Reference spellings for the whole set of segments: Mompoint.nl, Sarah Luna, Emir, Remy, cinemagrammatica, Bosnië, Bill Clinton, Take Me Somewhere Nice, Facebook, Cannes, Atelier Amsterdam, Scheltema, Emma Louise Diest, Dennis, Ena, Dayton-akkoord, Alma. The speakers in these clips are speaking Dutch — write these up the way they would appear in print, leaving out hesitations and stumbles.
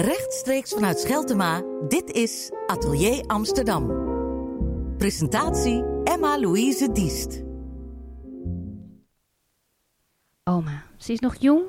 Rechtstreeks vanuit Scheltema, dit is Atelier Amsterdam. Presentatie Emma Louise Diest. Alma, ze is nog jong,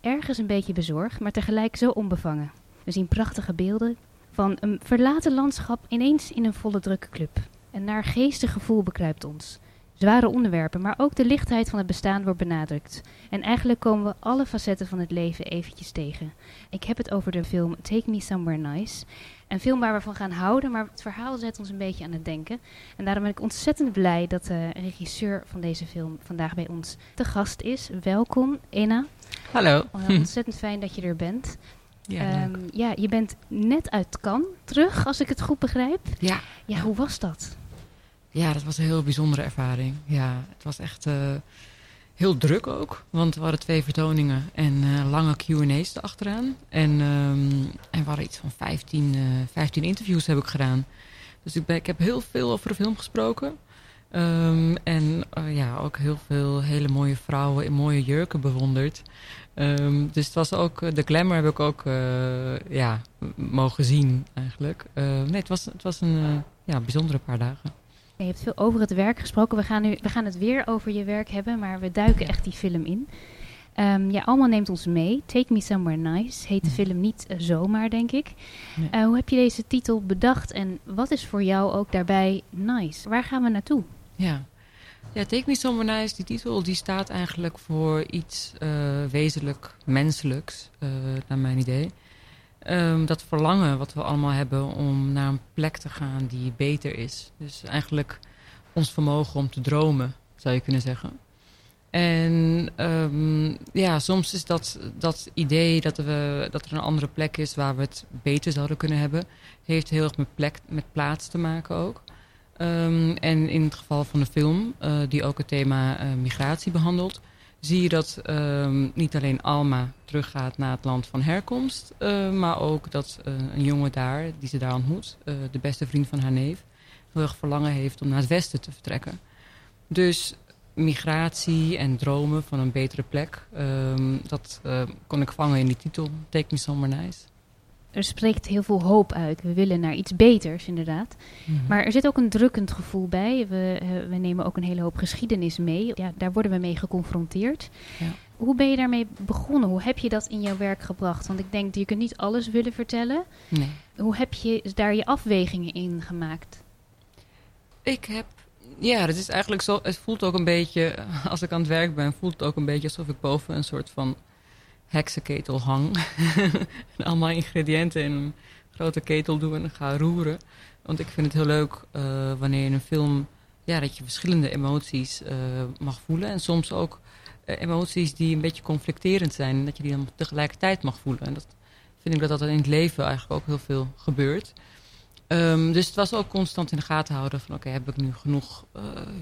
ergens een beetje bezorgd, maar tegelijk zo onbevangen. We zien prachtige beelden van een verlaten landschap ineens in een volle drukke club. Een naargeestig gevoel bekruipt ons. Zware onderwerpen, maar ook de lichtheid van het bestaan wordt benadrukt. En eigenlijk komen we alle facetten van het leven eventjes tegen. Ik heb het over de film Take Me Somewhere Nice. Een film waar we van gaan houden, maar het verhaal zet ons een beetje aan het denken. En daarom ben ik ontzettend blij dat de regisseur van deze film vandaag bij ons te gast is. Welkom, Ena. Hallo. Ontzettend fijn dat je er bent. Ja, je bent net uit Cannes terug, als ik het goed begrijp. Ja. Ja, hoe was dat? Ja, dat was een heel bijzondere ervaring. Ja, het was echt heel druk ook. Want we hadden 2 vertoningen en lange Q&A's erachteraan. En we hadden iets van 15 interviews heb ik gedaan. Dus ik heb heel veel over de film gesproken. Ook heel veel hele mooie vrouwen in mooie jurken bewonderd. Dus het was ook, de glamour heb ik ook mogen zien eigenlijk. Het was een bijzondere paar dagen. Je hebt veel over het werk gesproken. We gaan het weer over je werk hebben, maar we duiken echt die film in. Alma neemt ons mee. Take Me Somewhere Nice heet de film niet zomaar, denk ik. Nee. Hoe heb je deze titel bedacht en wat is voor jou ook daarbij nice? Waar gaan we naartoe? Ja, Take Me Somewhere Nice, die titel, die staat eigenlijk voor iets wezenlijk menselijks, naar mijn idee. Dat verlangen wat we allemaal hebben om naar een plek te gaan die beter is. Dus eigenlijk ons vermogen om te dromen, zou je kunnen zeggen. En soms is dat idee dat er een andere plek is waar we het beter zouden kunnen hebben, heeft heel erg met plaats te maken ook. En in het geval van de film, die ook het thema migratie behandelt, zie je dat niet alleen Alma teruggaat naar het land van herkomst, maar ook dat een jongen daar, die ze daar ontmoet, de beste vriend van haar neef, heel erg verlangen heeft om naar het westen te vertrekken. Dus migratie en dromen van een betere plek, dat kon ik vangen in die titel, Take Me Somewhere Nice. Er spreekt heel veel hoop uit. We willen naar iets beters, inderdaad. Mm-hmm. Maar er zit ook een drukkend gevoel bij. We nemen ook een hele hoop geschiedenis mee. Ja, daar worden we mee geconfronteerd. Ja. Hoe ben je daarmee begonnen? Hoe heb je dat in jouw werk gebracht? Want ik denk, je kunt niet alles willen vertellen. Nee. Hoe heb je daar je afwegingen in gemaakt? Het is eigenlijk zo. Het voelt ook een beetje, als ik aan het werk ben, voelt het ook een beetje alsof ik boven een soort van heksenketel hang. En allemaal ingrediënten in een grote ketel doen en ga roeren. Want ik vind het heel leuk wanneer in een film, dat je verschillende emoties mag voelen. En soms ook emoties die een beetje conflicterend zijn. En dat je die dan tegelijkertijd mag voelen. En dat vind ik dat in het leven eigenlijk ook heel veel gebeurt. Dus het was ook constant in de gaten houden van heb ik nu genoeg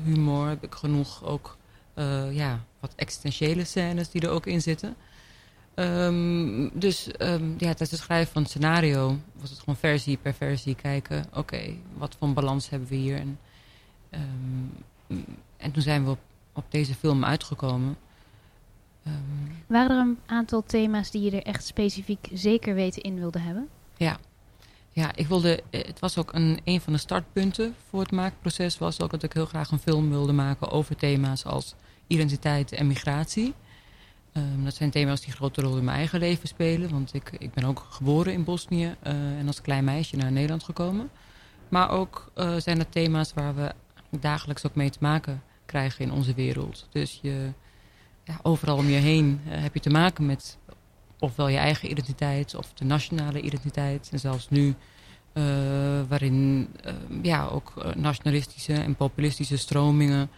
humor? Heb ik genoeg ook wat existentiële scènes die er ook in zitten? Tijdens het schrijven van het scenario was het gewoon versie per versie kijken. Oké, wat voor balans hebben we hier? En toen zijn we op deze film uitgekomen. Waren er een aantal thema's die je er echt specifiek zeker weten in wilde hebben? Ja, het was ook een van de startpunten voor het maakproces. Was ook dat ik heel graag een film wilde maken over thema's als identiteit en migratie. Dat zijn thema's die een grote rol in mijn eigen leven spelen. Want ik ben ook geboren in Bosnië en als klein meisje naar Nederland gekomen. Maar ook zijn dat thema's waar we dagelijks ook mee te maken krijgen in onze wereld. Dus overal om je heen heb je te maken met ofwel je eigen identiteit of de nationale identiteit. En zelfs nu waarin ook nationalistische en populistische stromingen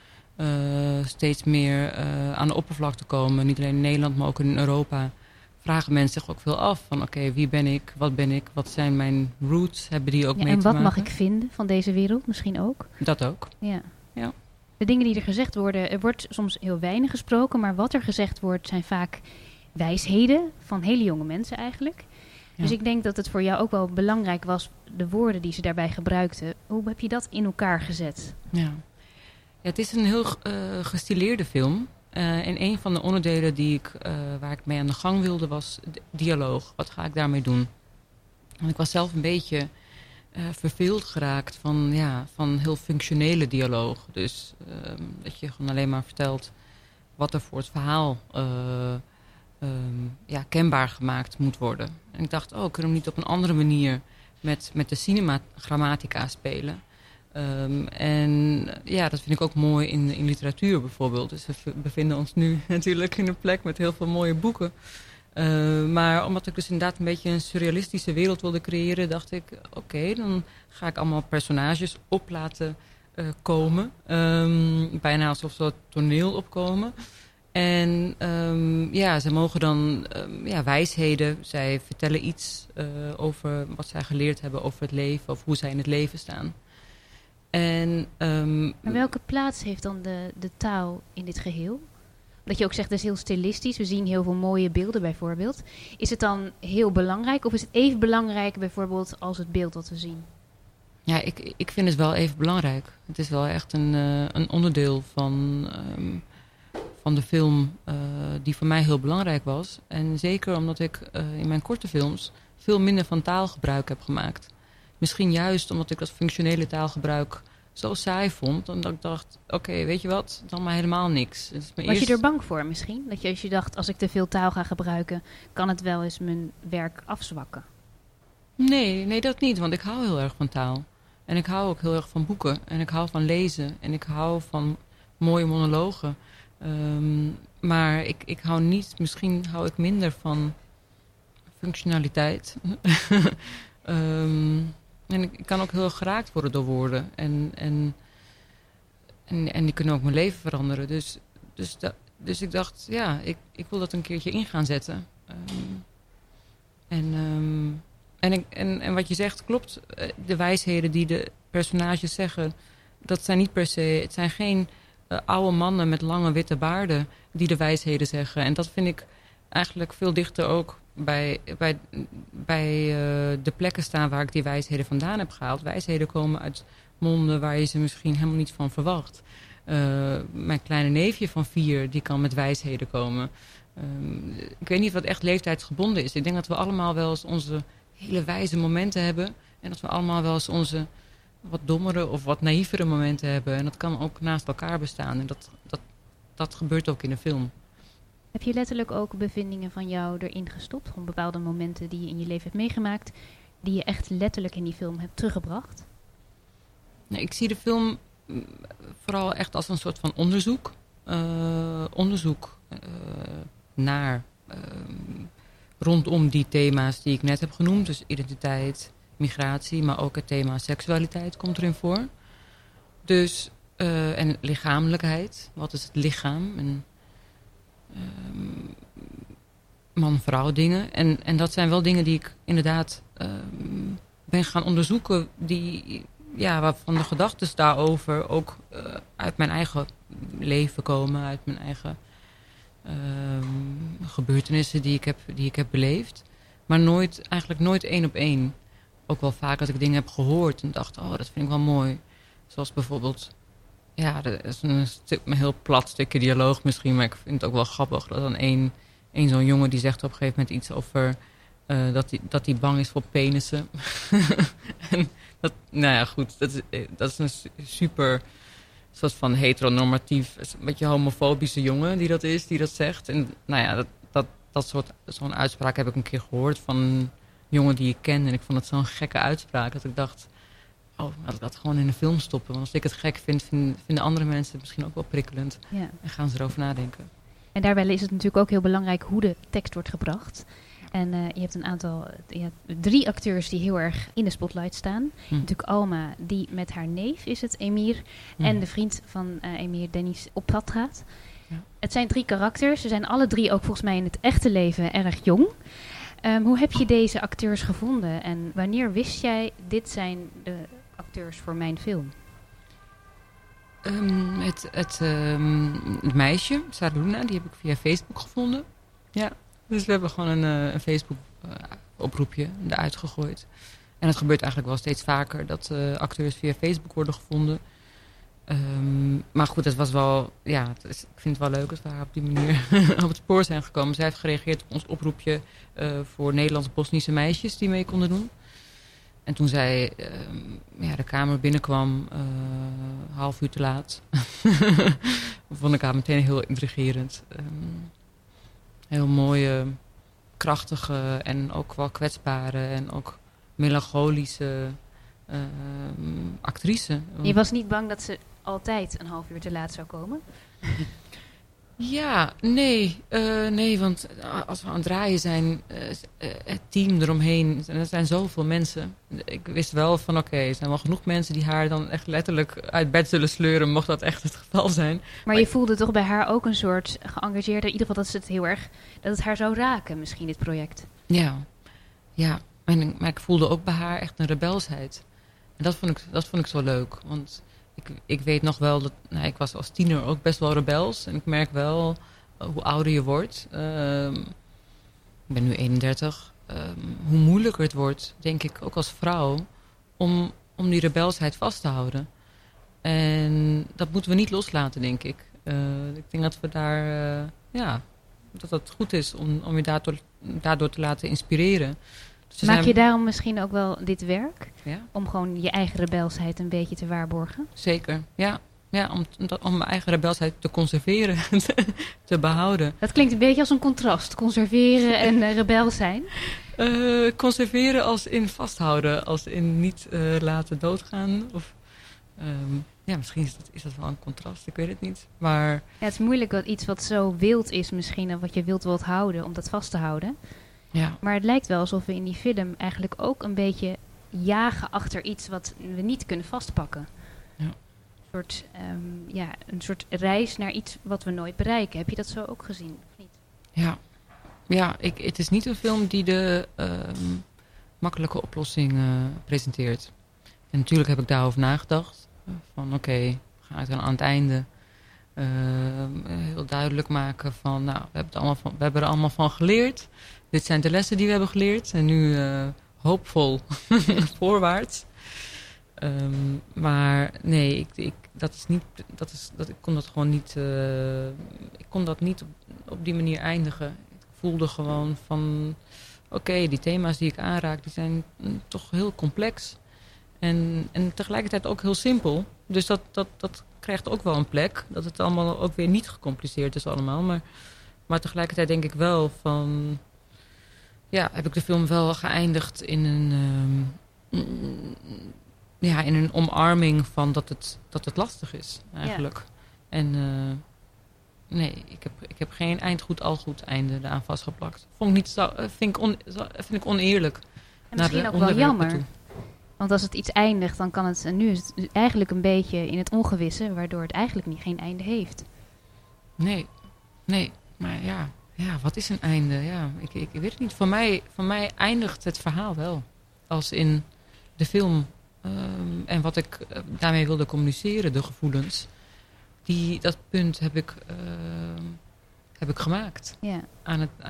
steeds meer aan de oppervlakte komen. Niet alleen in Nederland, maar ook in Europa. Vragen mensen zich ook veel af van wie ben ik, wat zijn mijn roots, hebben die ook mee te maken? En wat mag ik vinden van deze wereld misschien ook? Dat ook. Ja. De dingen die er gezegd worden, er wordt soms heel weinig gesproken, maar wat er gezegd wordt zijn vaak wijsheden van hele jonge mensen eigenlijk. Ja. Dus ik denk dat het voor jou ook wel belangrijk was, de woorden die ze daarbij gebruikten. Hoe heb je dat in elkaar gezet? Ja. Ja, het is een heel gestileerde film. En een van de onderdelen waar ik mee aan de gang wilde was dialoog. Wat ga ik daarmee doen? Want ik was zelf een beetje verveeld geraakt van heel functionele dialoog. Dus dat je gewoon alleen maar vertelt wat er voor het verhaal kenbaar gemaakt moet worden. En ik dacht, kunnen we hem niet op een andere manier met de cinemagrammatica spelen? Dat vind ik ook mooi in literatuur bijvoorbeeld. Dus we bevinden ons nu natuurlijk in een plek met heel veel mooie boeken. Maar omdat ik dus inderdaad een beetje een surrealistische wereld wilde creëren, dacht ik, oké, dan ga ik allemaal personages op laten komen. Bijna alsof ze het toneel opkomen. En zij mogen dan wijsheden. Zij vertellen iets over wat zij geleerd hebben over het leven, of hoe zij in het leven staan. Maar welke plaats heeft dan de taal in dit geheel? Dat je ook zegt, dat is heel stilistisch. We zien heel veel mooie beelden bijvoorbeeld. Is het dan heel belangrijk? Of is het even belangrijk bijvoorbeeld als het beeld dat we zien? Ja, ik vind het wel even belangrijk. Het is wel echt een onderdeel van de film die voor mij heel belangrijk was. En zeker omdat ik in mijn korte films veel minder van taalgebruik heb gemaakt. Misschien juist omdat ik dat functionele taalgebruik zo saai vond. Omdat ik dacht, oké, weet je wat, dan maar helemaal niks. Was je er bang voor misschien? Dat je als je dacht, als ik te veel taal ga gebruiken, kan het wel eens mijn werk afzwakken? Nee, dat niet. Want ik hou heel erg van taal. En ik hou ook heel erg van boeken. En ik hou van lezen. En ik hou van mooie monologen. Maar ik hou niet, misschien hou ik minder van functionaliteit. En ik kan ook heel geraakt worden door woorden. En die kunnen ook mijn leven veranderen. Dus ik dacht, ik wil dat een keertje in gaan zetten. En wat je zegt klopt. De wijsheden die de personages zeggen, dat zijn niet per se, het zijn geen oude mannen met lange witte baarden die de wijsheden zeggen. En dat vind ik eigenlijk veel dichter ook bij de plekken staan waar ik die wijsheden vandaan heb gehaald. Wijsheden komen uit monden waar je ze misschien helemaal niet van verwacht. Mijn kleine neefje van 4, die kan met wijsheden komen. Ik weet niet wat echt leeftijdsgebonden is. Ik denk dat we allemaal wel eens onze hele wijze momenten hebben. En dat we allemaal wel eens onze wat dommere of wat naïvere momenten hebben. En dat kan ook naast elkaar bestaan. En dat gebeurt ook in de film. Heb je letterlijk ook bevindingen van jou erin gestopt? Om bepaalde momenten die je in je leven hebt meegemaakt, die je echt letterlijk in die film hebt teruggebracht? Nee, ik zie de film vooral echt als een soort van onderzoek. Rondom die thema's die ik net heb genoemd. Dus identiteit, migratie, maar ook het thema seksualiteit komt erin voor. Dus, en lichamelijkheid. Wat is het lichaam? En man-vrouw dingen. En dat zijn wel dingen die ik inderdaad ben gaan onderzoeken. Waarvan de gedachten daarover ook uit mijn eigen leven komen. Uit mijn eigen gebeurtenissen die ik heb beleefd. Maar eigenlijk nooit één op één. Ook wel vaak dat ik dingen heb gehoord en dacht, dat vind ik wel mooi. Zoals bijvoorbeeld, dat is een heel plat stukje dialoog misschien, maar ik vind het ook wel grappig dat dan één zo'n jongen die zegt op een gegeven moment iets over dat hij bang is voor penissen. En dat, goed, dat is een super soort van heteronormatief, een beetje homofobische jongen die dat zegt. En zo'n uitspraak heb ik een keer gehoord van een jongen die ik ken. En ik vond het zo'n gekke uitspraak dat ik dacht, laat ik dat gewoon in de film stoppen. Want als ik het gek vind, vinden andere mensen het misschien ook wel prikkelend. Ja. En gaan ze erover nadenken. En daarbij is het natuurlijk ook heel belangrijk hoe de tekst wordt gebracht. En je hebt een aantal, 3 acteurs die heel erg in de spotlight staan. Natuurlijk Alma, die met haar neef is het, Emir. Ja. En de vriend van Emir, Dennis, op pad gaat. Ja. Het zijn 3 karakters. Ze zijn alle 3 ook volgens mij in het echte leven erg jong. Hoe heb je deze acteurs gevonden? En wanneer wist jij, dit zijn de acteurs voor mijn film? Het meisje, Sarah Luna, die heb ik via Facebook gevonden. Ja. Dus we hebben gewoon een Facebook-oproepje eruit gegooid. En het gebeurt eigenlijk wel steeds vaker dat acteurs via Facebook worden gevonden. Maar goed, het was wel, ik vind het wel leuk dat we haar op die manier op het spoor zijn gekomen. Zij heeft gereageerd op ons oproepje voor Nederlands-Bosnische meisjes die mee konden doen. En toen zij de kamer binnenkwam, half uur te laat, vond ik haar meteen heel intrigerend. Heel mooie, krachtige en ook wel kwetsbare en ook melancholische actrice. Je was niet bang dat ze altijd een half uur te laat zou komen? Ja, nee, want als we aan het draaien zijn, het team eromheen, er zijn zoveel mensen. Ik wist wel van oké, er zijn wel genoeg mensen die haar dan echt letterlijk uit bed zullen sleuren, mocht dat echt het geval zijn. Maar je voelde toch bij haar ook een soort geëngageerde, in ieder geval dat het haar zou raken misschien, dit project. Ja, maar ik voelde ook bij haar echt een rebelsheid. En dat vond ik zo leuk, want... Ik weet nog wel dat... ik was als tiener ook best wel rebels. En ik merk wel hoe ouder je wordt. Ik ben nu 31. Hoe moeilijker het wordt, denk ik, ook als vrouw... om die rebelsheid vast te houden. En dat moeten we niet loslaten, denk ik. Ik denk dat we daar... dat het goed is om je daardoor te laten inspireren. Maak je daarom misschien ook wel dit werk? Ja. Om gewoon je eigen rebelsheid een beetje te waarborgen? Zeker, ja. Ja, om mijn eigen rebelsheid te conserveren, te behouden. Dat klinkt een beetje als een contrast. Conserveren en rebel zijn. Conserveren als in vasthouden. Als in niet laten doodgaan. Of, misschien is dat wel een contrast. Ik weet het niet. Maar... Ja, het is moeilijk dat iets wat zo wild is misschien. En wat je wild wilt houden, om dat vast te houden. Ja. Maar het lijkt wel alsof we in die film eigenlijk ook een beetje jagen achter iets wat we niet kunnen vastpakken. Ja. Een soort reis naar iets wat we nooit bereiken. Heb je dat zo ook gezien, of niet? Ja, het is niet een film die de makkelijke oplossing presenteert. En natuurlijk heb ik daarover nagedacht. Van we gaan het dan aan het einde heel duidelijk maken van... we hebben er allemaal van geleerd. Dit zijn de lessen die we hebben geleerd. En nu... hoopvol voorwaarts. Maar nee, ik kon dat niet op die manier eindigen. Ik voelde gewoon van... die thema's die ik aanraak, die zijn toch heel complex. En tegelijkertijd ook heel simpel. Dus dat krijgt ook wel een plek. Dat het allemaal ook weer niet gecompliceerd is allemaal. Maar tegelijkertijd denk ik wel van... Ja, heb ik de film wel geëindigd in een omarming van dat het lastig is, eigenlijk. Ja. En ik heb geen eindgoed al goed einde eraan vastgeplakt. Vind ik oneerlijk. En misschien ook wel jammer. Toe. Want als het iets eindigt, dan kan het... En nu is het eigenlijk een beetje in het ongewisse, waardoor het eigenlijk geen einde heeft. Nee, maar ja... Ja, wat is een einde? Ja, ik weet het niet. Voor mij eindigt het verhaal wel. Als in de film. En wat ik daarmee wilde communiceren, de gevoelens. Dat punt heb ik gemaakt. Ja.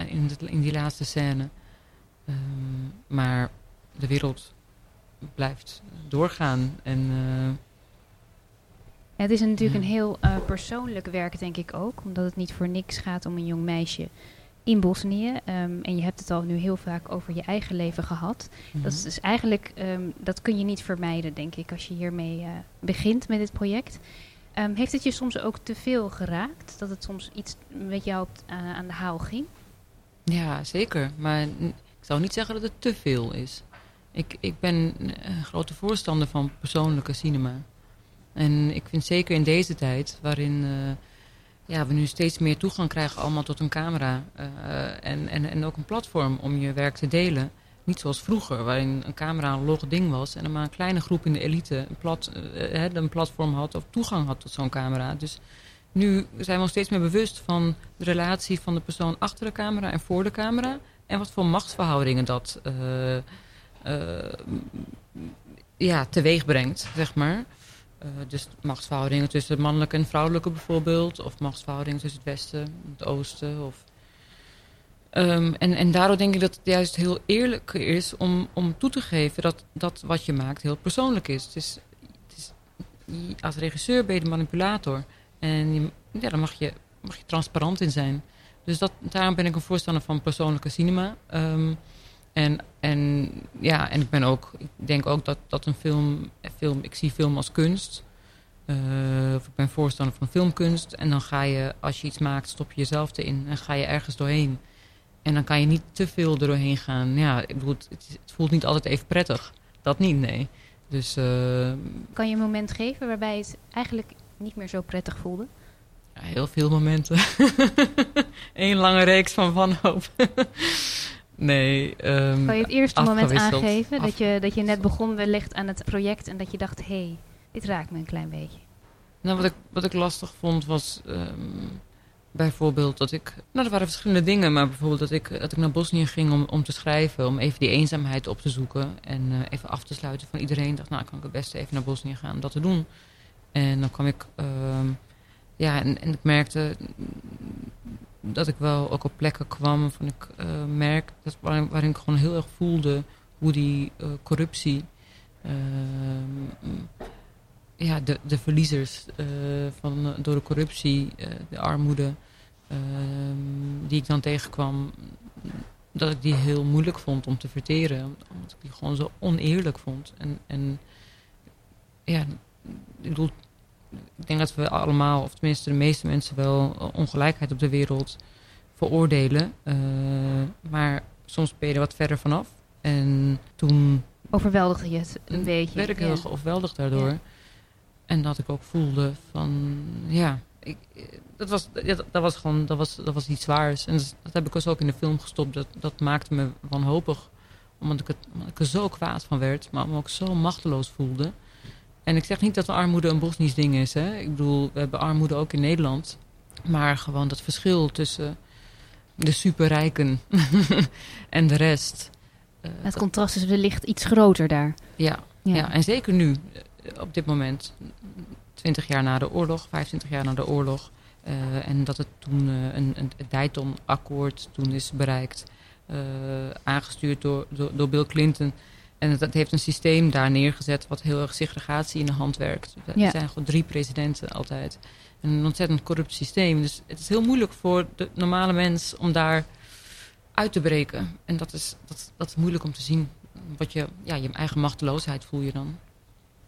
In die laatste scène. Maar de wereld blijft doorgaan. En... Het is natuurlijk een heel persoonlijk werk, denk ik ook. Omdat het niet voor niks gaat om een jong meisje in Bosnië. En je hebt het al nu heel vaak over je eigen leven gehad. Mm-hmm. Dat is dus eigenlijk, dat kun je niet vermijden, denk ik, als je hiermee begint met dit project. Heeft het je soms ook te veel geraakt? Dat het soms iets met jou aan de haal ging? Ja, zeker. Maar ik zou niet zeggen dat het te veel is. Ik ben een grote voorstander van persoonlijke cinema. En ik vind zeker in deze tijd, waarin we nu steeds meer toegang krijgen allemaal tot een camera. En ook een platform om je werk te delen. Niet zoals vroeger, waarin een camera een log ding was. En dan maar een kleine groep in de elite een platform had of toegang had tot zo'n camera. Dus nu zijn we ons steeds meer bewust van de relatie van de persoon achter de camera en voor de camera. En wat voor machtsverhoudingen dat teweeg brengt, zeg maar. Dus machtsverhoudingen tussen mannelijke en vrouwelijke bijvoorbeeld. Of machtsverhoudingen tussen het westen, het oosten. Of... En daardoor denk ik dat het juist heel eerlijk is om toe te geven dat wat je maakt heel persoonlijk is. Als regisseur ben je de manipulator. En daar mag je transparant in zijn. Dus daarom ben ik een voorstander van persoonlijke cinema. En ik ben ook, ik denk ook dat een film, ik zie film als kunst. Of ik ben voorstander van filmkunst. En dan ga je, als je iets maakt, stop je jezelf erin. En ga je ergens doorheen. En dan kan je niet te veel er doorheen gaan. Ja, ik bedoel, het voelt niet altijd even prettig. Dat niet, nee. Dus, kan je een moment geven waarbij het eigenlijk niet meer zo prettig voelde? Ja, heel veel momenten. Eén lange reeks van wanhoop. Nee. Kan je het eerste moment aangeven dat je net begon wellicht aan het project en dat je dacht, hey, dit raakt me een klein beetje? Nou, wat ik lastig vond was bijvoorbeeld dat ik... Nou, er waren verschillende dingen, maar bijvoorbeeld dat ik naar Bosnië ging om te schrijven, om even die eenzaamheid op te zoeken en even af te sluiten van iedereen. Ik dacht, nou, kan ik het beste even naar Bosnië gaan om dat te doen. En dan kwam ik... En ik merkte dat ik wel ook op plekken kwam waarvan ik merk dat waarin ik gewoon heel erg voelde hoe die corruptie, de verliezers door de corruptie, de armoede die ik dan tegenkwam, dat ik die heel moeilijk vond om te verteren, omdat ik die gewoon zo oneerlijk vond. En ik bedoel, ik denk dat we allemaal, of tenminste de meeste mensen, wel ongelijkheid op de wereld veroordelen. Maar soms ben je er wat verder vanaf. En toen... overweldigde je het een beetje. Werd ik heel overweldigd daardoor. Ja. En dat ik ook voelde van... Ja, dat was iets zwaars. En dat heb ik dus ook in de film gestopt. Dat maakte me wanhopig. Omdat ik er zo kwaad van werd. Maar me ook zo machteloos voelde. En ik zeg niet dat de armoede een Bosnisch ding is. Hè? Ik bedoel, we hebben armoede ook in Nederland. Maar gewoon dat verschil tussen de superrijken en de rest. Het contrast is wellicht iets groter daar. Ja, en zeker nu, op dit moment. 20 jaar na de oorlog, 25 jaar na de oorlog. En dat het toen het Dayton-akkoord toen is bereikt. Aangestuurd door Bill Clinton... En dat heeft een systeem daar neergezet wat heel erg segregatie in de hand werkt. Er zijn gewoon 3 presidenten altijd. En een ontzettend corrupt systeem. Dus het is heel moeilijk voor de normale mens om daar uit te breken. En dat is moeilijk om te zien. Je eigen machteloosheid voel je dan.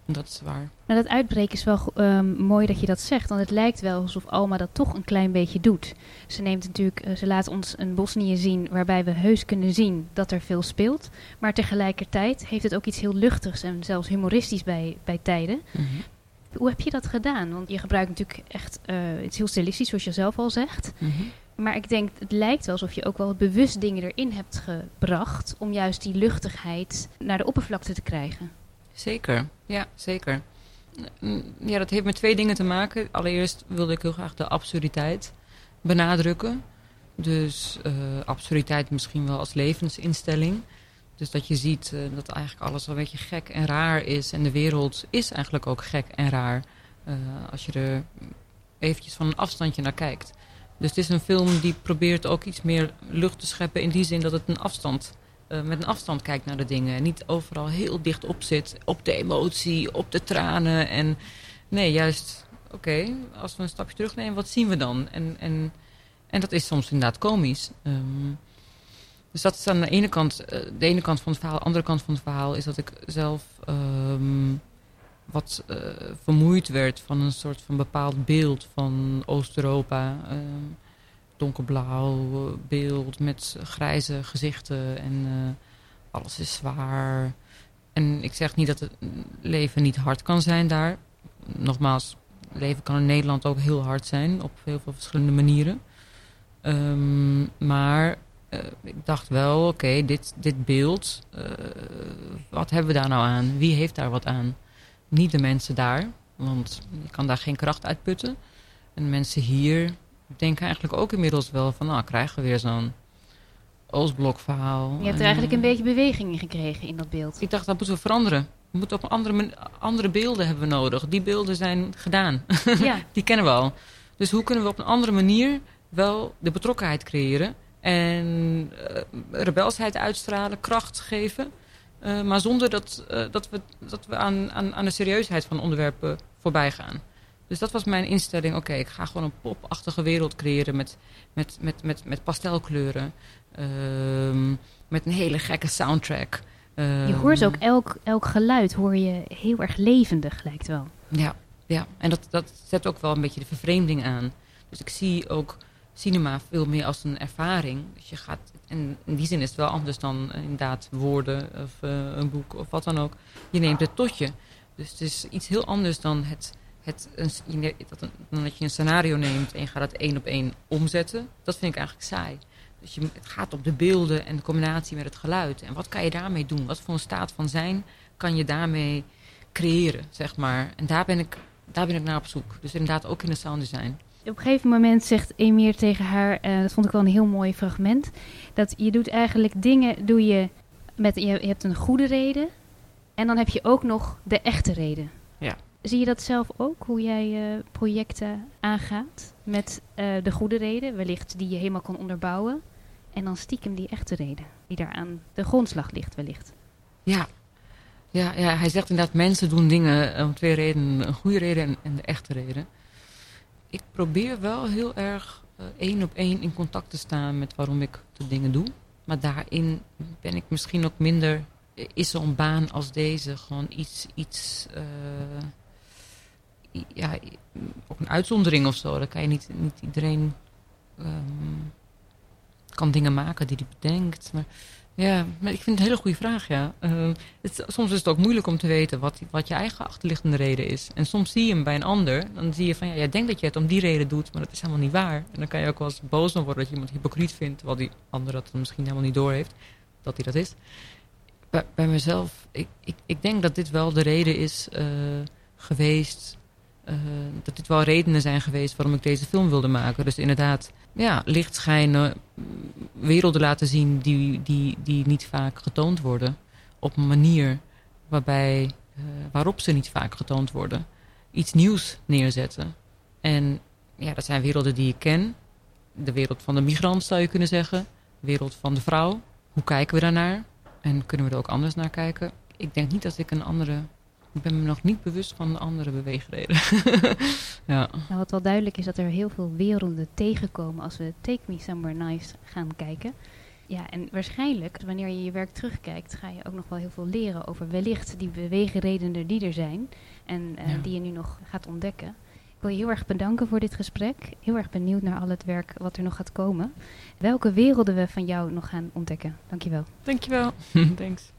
En dat is waar. Nou, dat uitbreken is wel mooi dat je dat zegt. Want het lijkt wel alsof Alma dat toch een klein beetje doet. Ze neemt natuurlijk, ze laat ons een Bosnië zien waarbij we heus kunnen zien dat er veel speelt. Maar tegelijkertijd heeft het ook iets heel luchtigs en zelfs humoristisch bij tijden. Mm-hmm. Hoe heb je dat gedaan? Want je gebruikt natuurlijk echt, het is heel stilistisch zoals je zelf al zegt. Mm-hmm. Maar ik denk, het lijkt wel alsof je ook wel bewust dingen erin hebt gebracht om juist die luchtigheid naar de oppervlakte te krijgen. Zeker, ja, zeker. Ja, dat heeft met 2 dingen te maken. Allereerst wilde ik heel graag de absurditeit benadrukken. Dus absurditeit misschien wel als levensinstelling. Dus dat je ziet dat eigenlijk alles een beetje gek en raar is. En de wereld is eigenlijk ook gek en raar. Als je er eventjes van een afstandje naar kijkt. Dus het is een film die probeert ook iets meer lucht te scheppen. In die zin dat het met een afstand kijkt naar de dingen. Niet overal heel dicht op zit. Op de emotie, op de tranen. En nee, juist, oké, als we een stapje terugnemen, wat zien we dan? En dat is soms inderdaad komisch. Dus dat is aan de ene kant van het verhaal. De andere kant van het verhaal is dat ik zelf wat vermoeid werd van een soort van bepaald beeld van Oost-Europa. Donkerblauw beeld met grijze gezichten en alles is zwaar. En ik zeg niet dat het leven niet hard kan zijn daar. Nogmaals, leven kan in Nederland ook heel hard zijn op heel veel verschillende manieren. Maar ik dacht wel, oké, dit beeld, wat hebben we daar nou aan? Wie heeft daar wat aan? Niet de mensen daar, want je kan daar geen kracht uitputten. En de mensen hier... Ik denk eigenlijk ook inmiddels wel van, krijgen we weer zo'n Oostblokverhaal. Je hebt er eigenlijk een beetje beweging in gekregen in dat beeld. Ik dacht, dat moeten we veranderen. We moeten op andere beelden hebben we nodig. Die beelden zijn gedaan. Ja. Die kennen we al. Dus hoe kunnen we op een andere manier wel de betrokkenheid creëren en rebelsheid uitstralen, kracht geven, maar zonder dat we aan de serieusheid van onderwerpen voorbij gaan. Dus dat was mijn instelling. Oké, ik ga gewoon een popachtige wereld creëren met pastelkleuren. Met een hele gekke soundtrack. Je hoort ook elk geluid hoor je heel erg levendig, lijkt wel. Ja. En dat zet ook wel een beetje de vervreemding aan. Dus ik zie ook cinema veel meer als een ervaring. Dus je gaat, en in die zin is het wel anders dan inderdaad woorden of een boek of wat dan ook. Je neemt het tot je. Dus het is iets heel anders dan dat je een scenario neemt en je gaat het 1 op 1 omzetten. Dat vind ik eigenlijk saai. Dus het gaat op de beelden en de combinatie met het geluid. En wat kan je daarmee doen? Wat voor een staat van zijn kan je daarmee creëren, zeg maar. En daar ben ik naar op zoek. Dus inderdaad ook in het sound design. Op een gegeven moment zegt Emir tegen haar, dat vond ik wel een heel mooi fragment, dat je doet eigenlijk dingen, je hebt een goede reden en dan heb je ook nog de echte reden. Ja. Zie je dat zelf ook, hoe jij projecten aangaat met de goede reden, wellicht die je helemaal kan onderbouwen, en dan stiekem die echte reden, die daar aan de grondslag ligt wellicht? Ja, hij zegt inderdaad, mensen doen dingen om 2 redenen, een goede reden en de echte reden. Ik probeer wel heel erg 1 op 1 in contact te staan met waarom ik de dingen doe. Maar daarin ben ik misschien ook minder... Is zo'n baan als deze gewoon ook een uitzondering of zo. Dan kan je niet iedereen... kan dingen maken die hij bedenkt. Maar ja, maar ik vind het een hele goede vraag, ja. Soms is het ook moeilijk om te weten wat je eigen achterliggende reden is. En soms zie je hem bij een ander. Dan zie je van, ja, jij denkt dat je het om die reden doet, maar dat is helemaal niet waar. En dan kan je ook wel eens boos worden dat je iemand hypocriet vindt, terwijl die ander dat misschien helemaal niet doorheeft, dat hij dat is. Bij mezelf, ik denk dat dit wel de reden is geweest... dat dit wel redenen zijn geweest waarom ik deze film wilde maken. Dus inderdaad, ja, licht schijnen, werelden laten zien die niet vaak getoond worden. Op een manier waarop ze niet vaak getoond worden. Iets nieuws neerzetten. En ja, dat zijn werelden die ik ken. De wereld van de migrant zou je kunnen zeggen. De wereld van de vrouw. Hoe kijken we daarnaar? En kunnen we er ook anders naar kijken? Ik denk niet dat ik een andere... Ik ben me nog niet bewust van de andere beweegreden. Ja. Nou, wat wel duidelijk is dat er heel veel werelden tegenkomen als we Take Me Somewhere Nice gaan kijken. Ja, en waarschijnlijk, wanneer je je werk terugkijkt, ga je ook nog wel heel veel leren over wellicht die beweegredenen die er zijn. En die je nu nog gaat ontdekken. Ik wil je heel erg bedanken voor dit gesprek. Heel erg benieuwd naar al het werk wat er nog gaat komen. Welke werelden we van jou nog gaan ontdekken. Dankjewel. Dankjewel. Thanks.